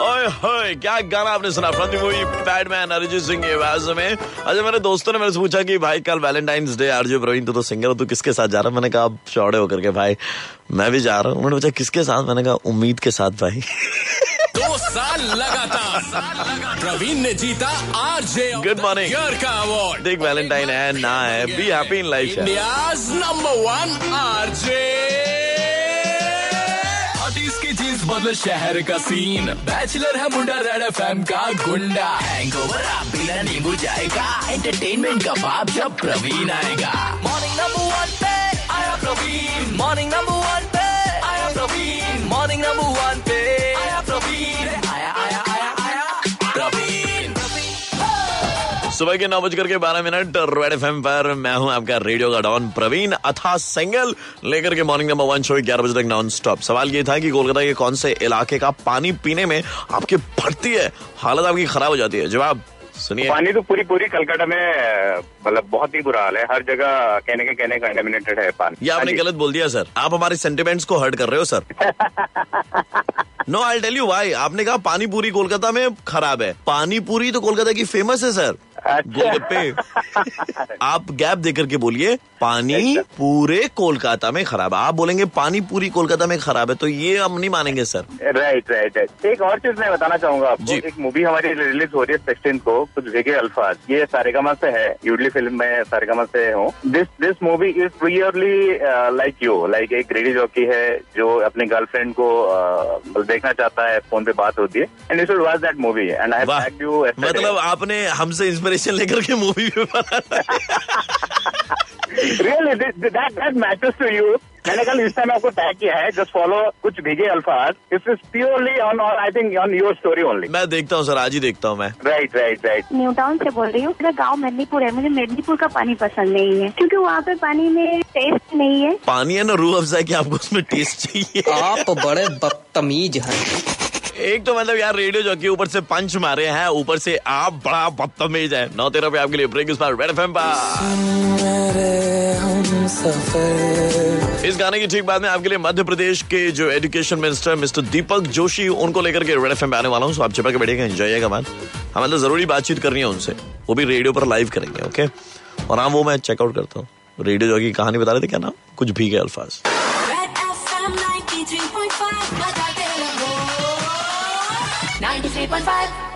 ओए होए क्या गाना आपने सुना, फनी मूवी पैडमैन अरिजीत सिंह के आवाज में। अच्छा मेरे दोस्तों ने मेरे से पूछा कि भाई कल वैलेंटाइंस डे, आरजे प्रवीण तो सिंगर हो, तू किसके साथ जा रहा है? मैंने कहा आप चौड़े होकर के भाई मैं भी जा रहा हूँ। उन्होंने पूछा किसके साथ, मैंने कहा उम्मीद के साथ भाई। 2 साल लगातार प्रवीण ने जीता आरजे गुड मॉर्निंग ईयर का अवार्ड। देख वैलेंटाइन है ना है, be happy in life. Number 1 RJ, इसकी चीज बदल शहर का सीन। बैचलर है मुंडा, रेड एफएम का गुंडा। हैंगओवर आप बिना नींबू जाएगा, एंटरटेनमेंट का बाप जब प्रवीण आएगा। मॉर्निंग नंबर 1 पे आया प्रवीण, मॉर्निंग नंबर 1 पे आया प्रवीण, मॉर्निंग नंबर 1 पे आया प्रवीण, आया आया आया आया प्रवीण। सुबह के 9:12 रेड एफएम पर मैं हूं आपका रेडियो का डॉन प्रवीण, अथा सिंगल लेकर के मॉर्निंग नंबर 1 शो 11 बजे तक नॉन स्टॉप। सवाल ये था कि कोलकाता के कौन से इलाके का पानी पीने में आपके फटती है, हालत आपकी खराब हो जाती है? जवाब सुनिए। पानी तो पूरी कलकत्ता में मतलब बहुत ही बुरा हाल है, हर जगह कहने कंटामिनेटेड है पानी। ये आपने गलत बोल दिया सर, आप हमारे सेंटिमेंट्स को हर्ट कर रहे हो sir. No I tell you why. आपने कहा पानी पूरी कोलकाता में खराब है, पानी पूरी तो कोलकाता की फेमस है सर। गोलगप्पे। आप गैप देकर के बोलिए पानी पूरे कोलकाता में खराब है, आप बोलेंगे पानी पूरी कोलकाता में खराब है, तो ये हम नहीं मानेंगे सर। राइट। एक और चीज मैं बताना चाहूंगा आपको, एक मूवी हमारी रिलीज हो रही है 16 को, कुछ भीगे अल्फाज। ये सारेगामा से है, यूडली फिल्म में सारेगामा से हूँ। This movie is purely like you, like एक रेडी जॉकी है जो अपने गर्लफ्रेंड को देखना चाहता है, फोन पे बात होती है, and you should watch that movie and I have tagged you. मतलब आपने हमसे इंस्पिरेशन लेकर के मूवी पे बनाया। Really that matters to you. मैंने कल इंस्टा में आपको टैग किया है, जस्ट फॉलो कुछ भीगे अल्फाज। This is purely on I think on your story only. मैं देखता हूँ सर, आज ही देखता हूँ मैं। राइट। न्यू टाउन से बोल रही हूँ, मेरा गांव मेदिनीपुर है। मुझे मेदिनीपुर का पानी पसंद नहीं है क्योंकि वहाँ पे पानी में टेस्ट नहीं है। पानी है ना रूह अफ़ज़ा की, आपको उसमें टेस्ट चाहिए। आप बड़े बदतमीज हैं। एक तो मतलब यार रेडियो जॉकी ऊपर से पंच मारे हैं, ऊपर से आप बड़ा बदतमीज है। 9:13 पे आपके लिए ब्रेक इस बार रेड एफएम पर। इस गाने की ठीक बाद में आपके लिए मध्य प्रदेश के जो education minister mister Deepak Joshi, उनको लेकर के रेड एफएम पे आने वाला हूँ। आप चिपक के बैठेगा, एंजॉयगा मान। हमें मतलब जरूरी बातचीत करनी है उनसे, वो भी रेडियो पर लाइव करेंगे। ओके और हाँ वो मैं चेकआउट करता हूँ। रेडियो जॉकी कहानी बता रहे थे, क्या नाम, कुछ भीगे अल्फाज। But